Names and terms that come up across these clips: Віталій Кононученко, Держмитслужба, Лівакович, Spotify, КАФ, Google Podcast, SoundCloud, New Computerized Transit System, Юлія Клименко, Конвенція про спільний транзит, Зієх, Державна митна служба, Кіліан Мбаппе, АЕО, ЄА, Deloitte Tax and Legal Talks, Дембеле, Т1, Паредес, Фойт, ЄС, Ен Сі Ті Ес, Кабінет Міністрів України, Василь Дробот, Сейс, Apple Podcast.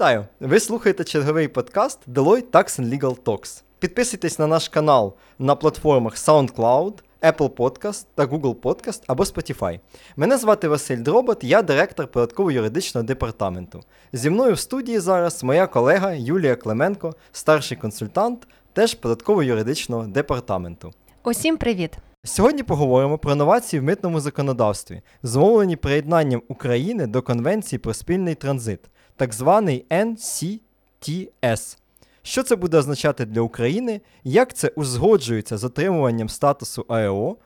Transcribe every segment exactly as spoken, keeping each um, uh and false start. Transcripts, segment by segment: Вітаю! Ви слухаєте черговий подкаст Deloitte Tax and Legal Talks. Підписуйтесь на наш канал на платформах SoundCloud, Apple Podcast та Google Podcast або Spotify. Мене звати Василь Дробот, я директор податково-юридичного департаменту. Зі мною в студії зараз моя колега Юлія Клименко, старший консультант теж податково-юридичного департаменту. Усім привіт! Сьогодні поговоримо про новації в митному законодавстві, зумовлені приєднанням України до Конвенції про спільний транзит, так званий Ен Сі Ті Ес. Що це буде означати для України, як це узгоджується з отримуванням статусу А Е О,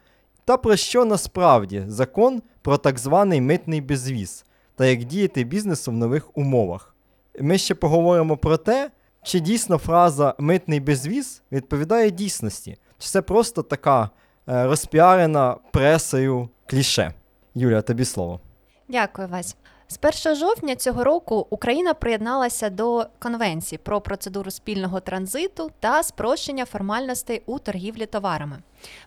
та про що насправді закон про так званий митний безвіз, та як діяти бізнесу в нових умовах. Ми ще поговоримо про те, чи дійсно фраза «митний безвіз» відповідає дійсності, чи це просто така е, розпіарена пресою кліше. Юля, тобі слово. Дякую, Вась. З першого жовтня цього року Україна приєдналася до Конвенції про процедуру спільного транзиту та спрощення формальностей у торгівлі товарами.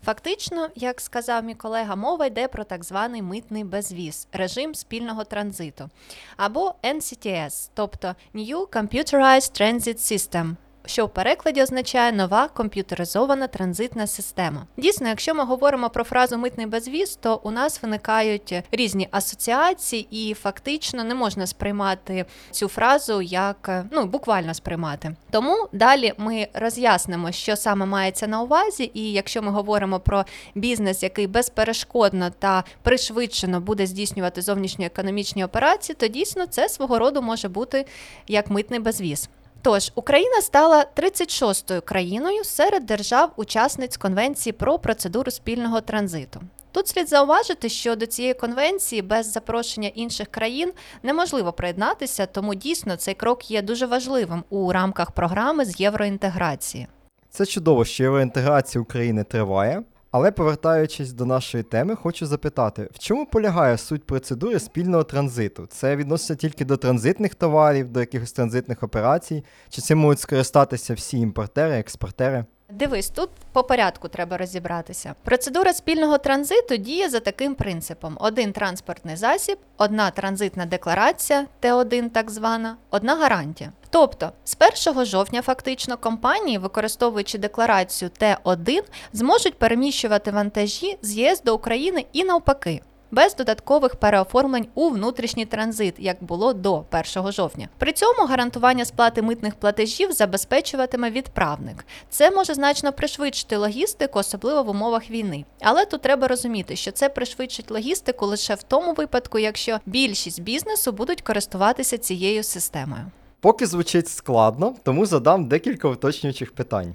Фактично, як сказав мій колега, мова йде про так званий митний безвіз, режим спільного транзиту, або Ен Сі Ті Ес, тобто New Computerized Transit System, що в перекладі означає «нова комп'ютеризована транзитна система». Дійсно, якщо ми говоримо про фразу «митний безвіз», то у нас виникають різні асоціації і фактично не можна сприймати цю фразу як, ну, буквально сприймати. Тому далі ми роз'яснимо, що саме мається на увазі, і якщо ми говоримо про бізнес, який безперешкодно та пришвидшено буде здійснювати зовнішньоекономічні операції, то дійсно це свого роду може бути як митний безвіз. Тож, Україна стала тридцять шостою країною серед держав-учасниць Конвенції про процедуру спільного транзиту. Тут слід зауважити, що до цієї конвенції без запрошення інших країн неможливо приєднатися, тому дійсно цей крок є дуже важливим у рамках програми з євроінтеграції. Це чудово, що євроінтеграція України триває, але повертаючись до нашої теми, хочу запитати, в чому полягає суть процедури спільного транзиту? Це відноситься тільки до транзитних товарів, до якихось транзитних операцій? Чи цим можуть скористатися всі імпортери, експортери? Дивись, тут по порядку треба розібратися. Процедура спільного транзиту діє за таким принципом. Один транспортний засіб, одна транзитна декларація, Те один так звана, одна гарантія. Тобто, з першого жовтня фактично компанії, використовуючи декларацію Те один, зможуть переміщувати вантажі з Є Ес до України і навпаки, без додаткових переоформлень у внутрішній транзит, як було до першого жовтня. При цьому гарантування сплати митних платежів забезпечуватиме відправник. Це може значно пришвидшити логістику, особливо в умовах війни. Але тут треба розуміти, що це пришвидшить логістику лише в тому випадку, якщо більшість бізнесу будуть користуватися цією системою. Поки звучить складно, тому задам декілька уточнюючих питань.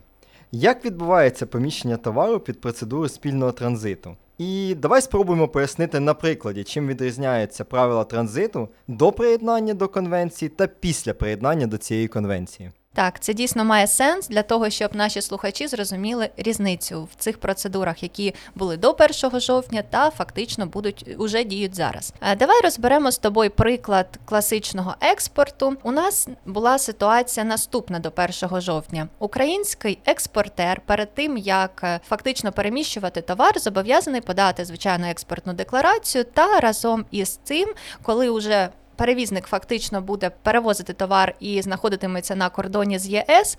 Як відбувається поміщення товару під процедуру спільного транзиту? І давай спробуємо пояснити на прикладі, чим відрізняються правила транзиту до приєднання до конвенції та після приєднання до цієї конвенції. Так, це дійсно має сенс для того, щоб наші слухачі зрозуміли різницю в цих процедурах, які були до першого жовтня та фактично будуть уже діють зараз. Давай розберемо з тобою приклад класичного експорту. У нас була ситуація наступна до першого жовтня. Український експортер перед тим, як фактично переміщувати товар, зобов'язаний подати, звичайно, експортну декларацію та разом із цим, коли уже перевізник фактично буде перевозити товар і знаходитиметься на кордоні з Є Ес,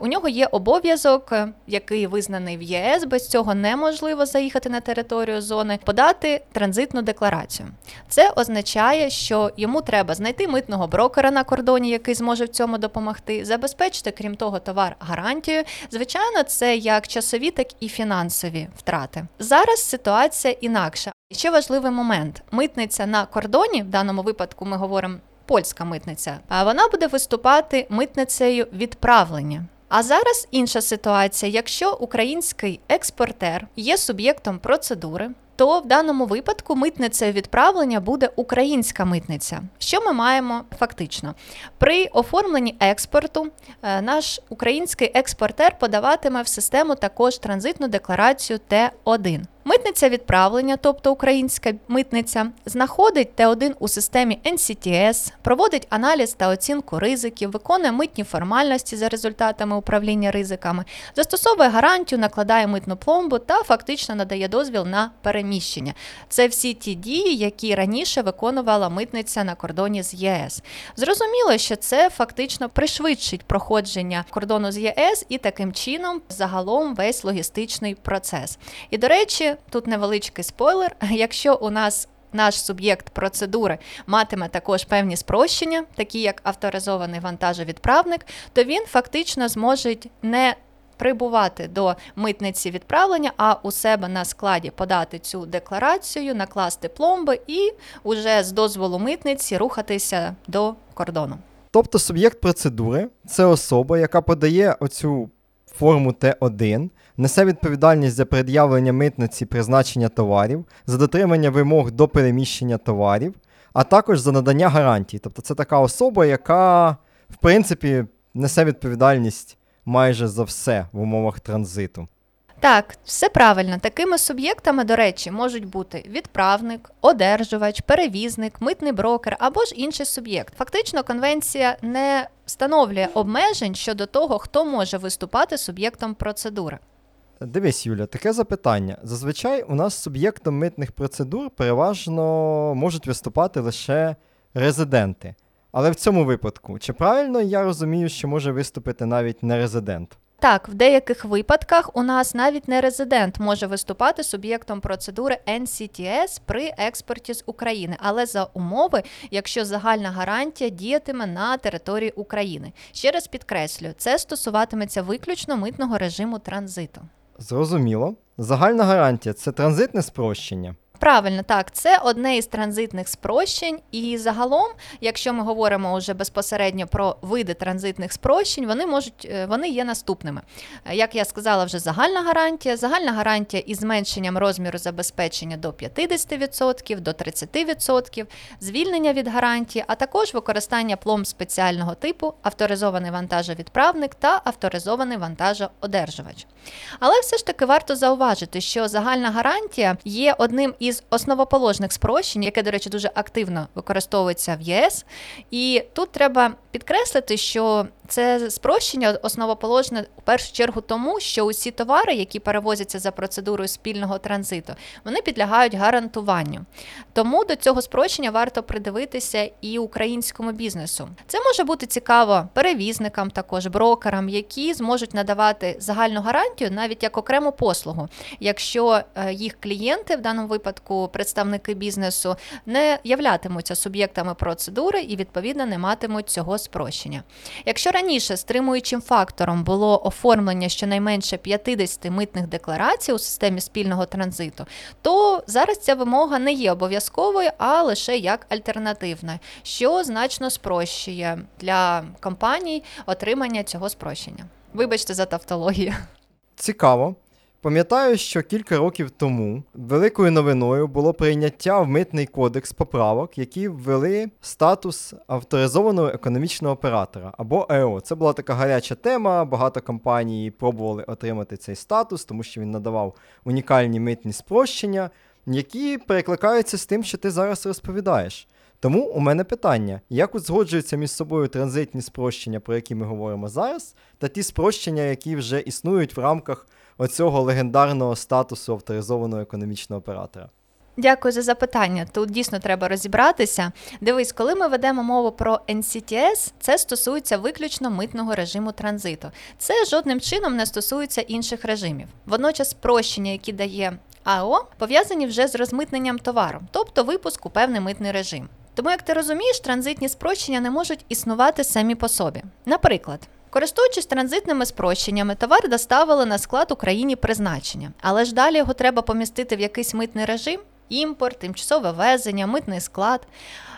у нього є обов'язок, який визнаний в Є Ес, без цього неможливо заїхати на територію зони, подати транзитну декларацію. Це означає, що йому треба знайти митного брокера на кордоні, який зможе в цьому допомогти, забезпечити, крім того, товар гарантію. Звичайно, це як часові, так і фінансові втрати. Зараз ситуація інакша. Ще важливий момент. Митниця на кордоні, в даному випадку ми говоримо польська митниця, вона буде виступати митницею відправлення. А зараз інша ситуація. Якщо український експортер є суб'єктом процедури, то в даному випадку митницею відправлення буде українська митниця. Що ми маємо фактично? При оформленні експорту наш український експортер подаватиме в систему також транзитну декларацію Те один. Митниця відправлення, тобто українська митниця, знаходить Те один у системі Ен Сі Ті Ес, проводить аналіз та оцінку ризиків, виконує митні формальності за результатами управління ризиками, застосовує гарантію, накладає митну пломбу та фактично надає дозвіл на переміщення. переміщення. Це всі ті дії, які раніше виконувала митниця на кордоні з ЄС. Зрозуміло, що це фактично пришвидшить проходження кордону з ЄС і таким чином загалом весь логістичний процес. І, до речі, тут невеличкий спойлер, якщо у нас наш суб'єкт процедури матиме також певні спрощення, такі як авторизований вантажовідправник, то він фактично зможе не прибувати до митниці відправлення, а у себе на складі подати цю декларацію, накласти пломби і уже з дозволу митниці рухатися до кордону. Тобто суб'єкт процедури – це особа, яка подає оцю форму Т один, несе відповідальність за пред'явлення митниці призначення товарів, за дотримання вимог до переміщення товарів, а також за надання гарантій. Тобто це така особа, яка, в принципі, несе відповідальність майже за все в умовах транзиту. Так, все правильно. Такими суб'єктами, до речі, можуть бути відправник, одержувач, перевізник, митний брокер або ж інший суб'єкт. Фактично, конвенція не встановлює обмежень щодо того, хто може виступати суб'єктом процедури. Дивись, Юля, таке запитання. Зазвичай у нас суб'єктом митних процедур переважно можуть виступати лише резиденти. Але в цьому випадку, чи правильно я розумію, що може виступити навіть нерезидент? Так, в деяких випадках у нас навіть нерезидент може виступати суб'єктом процедури Ен Сі Ті Ес при експорті з України, але за умови, якщо загальна гарантія діятиме на території України. Ще раз підкреслюю, це стосуватиметься виключно митного режиму транзиту. Зрозуміло. Загальна гарантія – це транзитне спрощення? Правильно, так, це одне із транзитних спрощень, і загалом, якщо ми говоримо вже безпосередньо про види транзитних спрощень, вони можуть, вони є наступними. Як я сказала, вже загальна гарантія, загальна гарантія із зменшенням розміру забезпечення до п'ятдесят відсотків, до тридцять відсотків, звільнення від гарантії, а також використання пломб спеціального типу, авторизований вантажовідправник та авторизований вантажоодержувач. Але все ж таки варто зауважити, що загальна гарантія є одним із основоположних спрощень, яке, до речі, дуже активно використовується в ЄС. І тут треба підкреслити, що це спрощення основоположне в першу чергу тому, що усі товари, які перевозяться за процедурою спільного транзиту, вони підлягають гарантуванню. Тому до цього спрощення варто придивитися і українському бізнесу. Це може бути цікаво перевізникам, також брокерам, які зможуть надавати загальну гарантію навіть як окрему послугу, якщо їх клієнти, в даному випадку представники бізнесу, не являтимуться суб'єктами процедури і відповідно не матимуть цього спрощення. Якщо раніше стримуючим фактором було оформлення щонайменше п'ятдесят митних декларацій у системі спільного транзиту, то зараз ця вимога не є обов'язковою, а лише як альтернативна, що значно спрощує для компаній отримання цього спрощення. Вибачте за тавтологію. Цікаво. Пам'ятаю, що кілька років тому великою новиною було прийняття в Митний кодекс поправок, які ввели статус авторизованого економічного оператора або А Е О. Це була така гаряча тема, багато компаній пробували отримати цей статус, тому що він надавав унікальні митні спрощення, які перекликаються з тим, що ти зараз розповідаєш. Тому у мене питання, як узгоджуються між собою транзитні спрощення, про які ми говоримо зараз, та ті спрощення, які вже існують в рамках оцього легендарного статусу авторизованого економічного оператора? Дякую за запитання. Тут дійсно треба розібратися. Дивись, коли ми ведемо мову про Ен Сі Ті Ес, це стосується виключно митного режиму транзиту. Це жодним чином не стосується інших режимів. Водночас спрощення, які дає А О, пов'язані вже з розмитненням товару, тобто випуск у певний митний режим. Тому, як ти розумієш, транзитні спрощення не можуть існувати самі по собі. Наприклад, користуючись транзитними спрощеннями, товар доставили на склад у країні призначення, але ж далі його треба помістити в якийсь митний режим, імпорт, тимчасове везення, митний склад.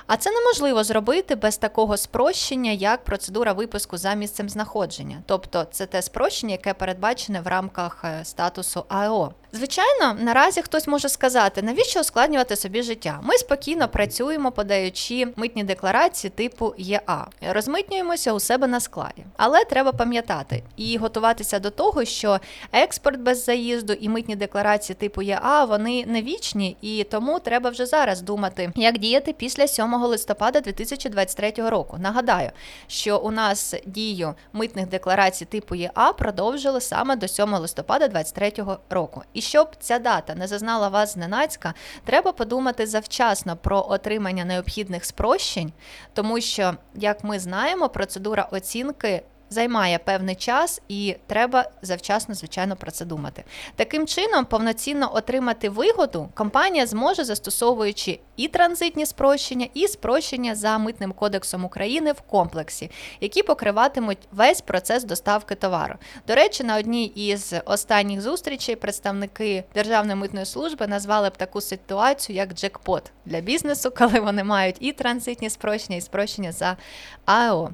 А це неможливо зробити без такого спрощення, як процедура випуску за місцем знаходження. Тобто це те спрощення, яке передбачене в рамках статусу А Е О. Звичайно, наразі хтось може сказати, навіщо ускладнювати собі життя? Ми спокійно працюємо, подаючи митні декларації типу Є А. Розмитнюємося у себе на складі. Але треба пам'ятати і готуватися до того, що експорт без заїзду і митні декларації типу Є А, вони не вічні, і тому треба вже зараз думати, як діяти після сьомого сьомого листопада дві тисячі двадцять третього року. Нагадаю, що у нас дію митних декларацій типу ЄА продовжили саме до сьомого листопада дві тисячі двадцять третього року. І щоб ця дата не зазнала вас зненацька, треба подумати завчасно про отримання необхідних спрощень, тому що, як ми знаємо, процедура оцінки займає певний час і треба завчасно, звичайно, про це думати. Таким чином, повноцінно отримати вигоду компанія зможе, застосовуючи і транзитні спрощення, і спрощення за Митним кодексом України в комплексі, які покриватимуть весь процес доставки товару. До речі, на одній із останніх зустрічей представники Державної митної служби назвали б таку ситуацію як джекпот для бізнесу, коли вони мають і транзитні спрощення, і спрощення за АЕО.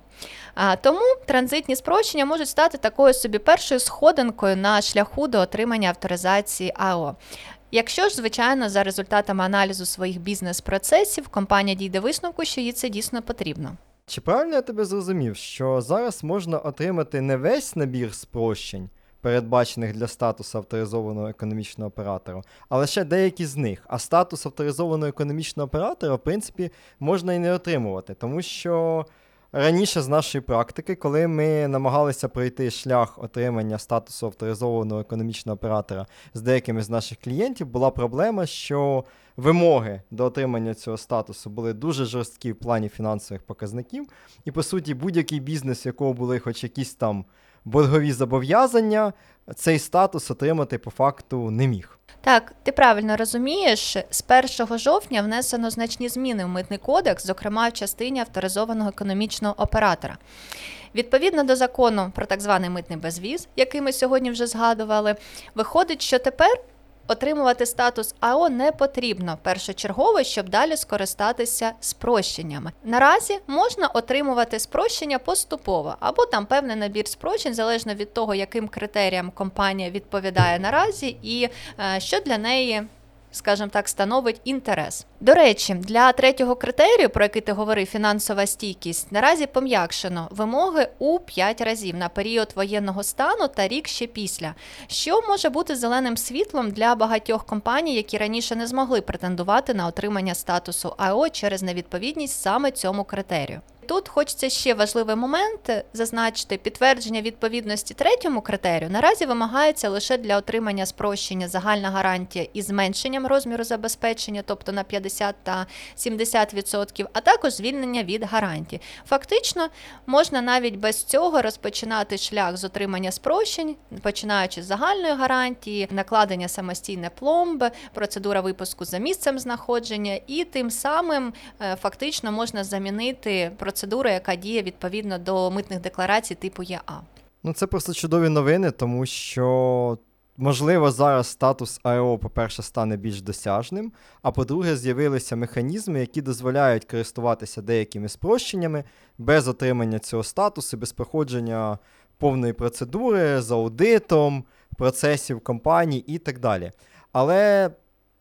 А, тому транзитні спрощення можуть стати такою собі першою сходинкою на шляху до отримання авторизації АЕО. Якщо ж, звичайно, за результатами аналізу своїх бізнес-процесів компанія дійде висновку, що їй це дійсно потрібно. Чи правильно я тебе зрозумів, що зараз можна отримати не весь набір спрощень, передбачених для статусу авторизованого економічного оператора, а лише деякі з них. А статус авторизованого економічного оператора, в принципі, можна і не отримувати, тому що раніше з нашої практики, коли ми намагалися пройти шлях отримання статусу авторизованого економічного оператора з деякими з наших клієнтів, була проблема, що вимоги до отримання цього статусу були дуже жорсткі в плані фінансових показників, і, по суті, будь-який бізнес, у якого були хоч якісь там боргові зобов'язання, цей статус отримати по факту не міг. Так, ти правильно розумієш, з першого жовтня внесено значні зміни в Митний кодекс, зокрема в частині авторизованого економічного оператора. Відповідно до закону про так званий митний безвіз, який ми сьогодні вже згадували, виходить, що тепер отримувати статус АО не потрібно першочергово, щоб далі скористатися спрощеннями. Наразі можна отримувати спрощення поступово, або там певний набір спрощень, залежно від того, яким критеріям компанія відповідає наразі і е, що для неї, скажімо так, становить інтерес. До речі, для третього критерію, про який ти говорив, фінансова стійкість, наразі пом'якшено вимоги у п'ять разів на період воєнного стану та рік ще після, що може бути зеленим світлом для багатьох компаній, які раніше не змогли претендувати на отримання статусу АО через невідповідність саме цьому критерію. Тут хочеться ще важливий момент зазначити: підтвердження відповідності третьому критерію наразі вимагається лише для отримання спрощення загальна гарантія із зменшенням розміру забезпечення, тобто на п'ятдесят та сімдесят відсотків, а також звільнення від гарантії. Фактично, можна навіть без цього розпочинати шлях з отримання спрощень, починаючи з загальної гарантії, накладення самостійної пломби, процедура випуску за місцем знаходження, і тим самим фактично можна замінити процедуру, яка діє відповідно до митних декларацій типу ЄА. Ну це просто чудові новини, тому що, можливо, зараз статус АЕО, по-перше, стане більш досяжним, а по-друге, з'явилися механізми, які дозволяють користуватися деякими спрощеннями без отримання цього статусу, без проходження повної процедури, з аудитом, процесів компаній і так далі. Але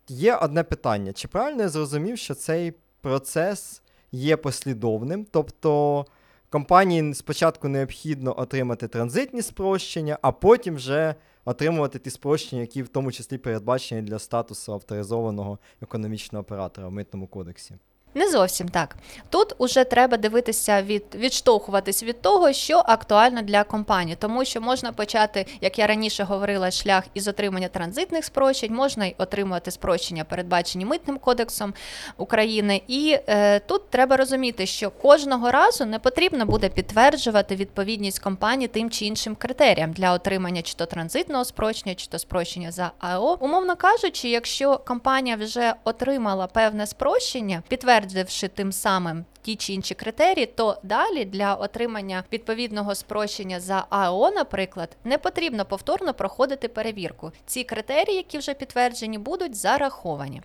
є одне питання. Чи правильно я зрозумів, що цей процес є послідовним, тобто компанії спочатку необхідно отримати транзитні спрощення, а потім вже отримувати ті спрощення, які в тому числі передбачені для статусу авторизованого економічного оператора в Митному кодексі? Не зовсім так. Тут уже треба дивитися, від, відштовхуватись від того, що актуально для компанії, тому що можна почати, як я раніше говорила, шлях із отримання транзитних спрощень, можна й отримувати спрощення, передбачені Митним кодексом України, і е, тут треба розуміти, що кожного разу не потрібно буде підтверджувати відповідність компанії тим чи іншим критеріям для отримання чи то транзитного спрощення, чи то спрощення за АЕО. Умовно кажучи, якщо компанія вже отримала певне спрощення, підтвердження, підтвердивши тим самим ті чи інші критерії, то далі для отримання відповідного спрощення за АЕО, наприклад, не потрібно повторно проходити перевірку. Ці критерії, які вже підтверджені, будуть зараховані.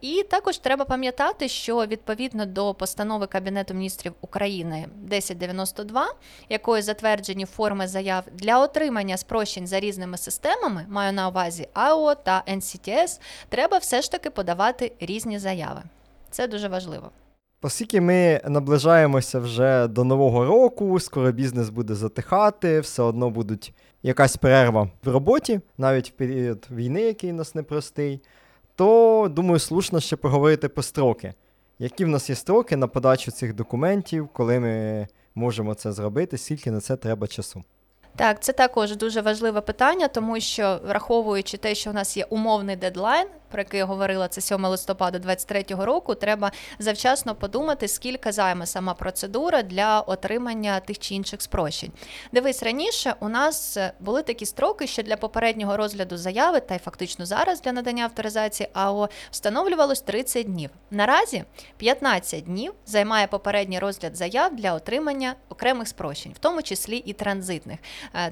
І також треба пам'ятати, що відповідно до постанови Кабінету Міністрів України тисяча дев'яносто два, якою затверджені форми заяв для отримання спрощень за різними системами, маю на увазі АЕО та ен сі ті ес, треба все ж таки подавати різні заяви. Це дуже важливо. Оскільки ми наближаємося вже до Нового року, скоро бізнес буде затихати, все одно будуть якась перерва в роботі, навіть в період війни, який у нас непростий, то, думаю, слушно ще поговорити про строки, Які в нас є строки на подачу цих документів, коли ми можемо це зробити, скільки на це треба часу? Так, це також дуже важливе питання, тому що, враховуючи те, що в нас є умовний дедлайн, про який я говорила, це сьоме листопада двадцять третього року, треба завчасно подумати, скільки займе сама процедура для отримання тих чи інших спрощень. Дивись, раніше у нас були такі строки, що для попереднього розгляду заяви, та й фактично зараз для надання авторизації АО, встановлювалось тридцять днів. Наразі п'ятнадцять днів займає попередній розгляд заяв для отримання окремих спрощень, в тому числі і транзитних.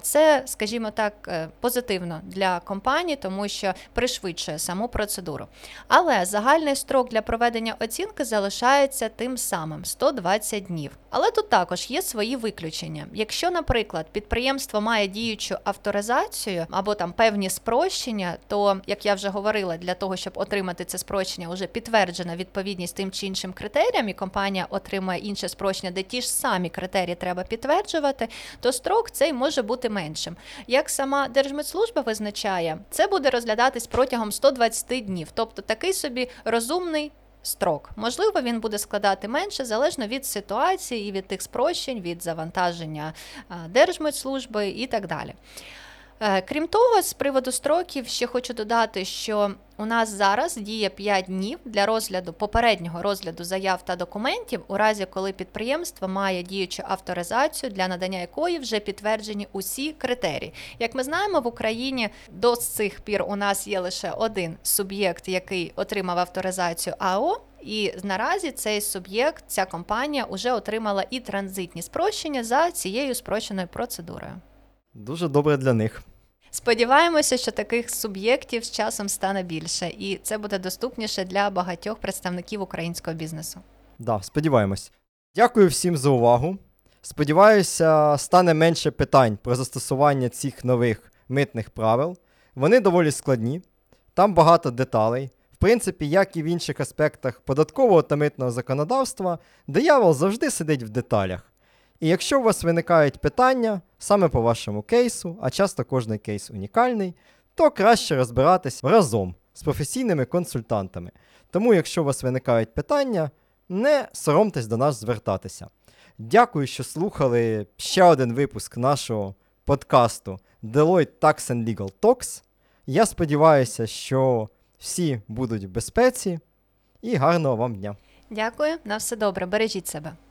Це, скажімо так, позитивно для компаній, тому що пришвидшує саму процедуру. Але загальний строк для проведення оцінки залишається тим самим – сто двадцять днів. Але тут також є свої виключення. Якщо, наприклад, підприємство має діючу авторизацію або там певні спрощення, то, як я вже говорила, для того, щоб отримати це спрощення, вже підтверджена відповідність тим чи іншим критеріям, і компанія отримає інше спрощення, де ті ж самі критерії треба підтверджувати, то строк цей може бути меншим. Як сама Держмитслужба визначає, це буде розглядатись протягом сто двадцять днів, тобто такий собі розумний строк. Можливо, він буде складати менше, залежно від ситуації і від тих спрощень, від завантаження Держмитслужби і так далі. Крім того, з приводу строків ще хочу додати, що у нас зараз діє п'ять днів для розгляду, попереднього розгляду заяв та документів у разі, коли підприємство має діючу авторизацію, для надання якої вже підтверджені усі критерії. Як ми знаємо, в Україні до цих пір у нас є лише один суб'єкт, який отримав авторизацію АО, і наразі цей суб'єкт, ця компанія вже отримала і транзитні спрощення за цією спрощеною процедурою. Дуже добре для них. Сподіваємося, що таких суб'єктів з часом стане більше, і це буде доступніше для багатьох представників українського бізнесу. Да, сподіваємось. Дякую всім за увагу. Сподіваюся, стане менше питань про застосування цих нових митних правил. Вони доволі складні, там багато деталей. В принципі, як і в інших аспектах податкового та митного законодавства, диявол завжди сидить в деталях. І якщо у вас виникають питання саме по вашому кейсу, а часто кожний кейс унікальний, то краще розбиратись разом з професійними консультантами. Тому якщо у вас виникають питання, не соромтесь до нас звертатися. Дякую, що слухали ще один випуск нашого подкасту Deloitte Tax and Legal Talks. Я сподіваюся, що всі будуть в безпеці, і гарного вам дня. Дякую, на все добре, бережіть себе.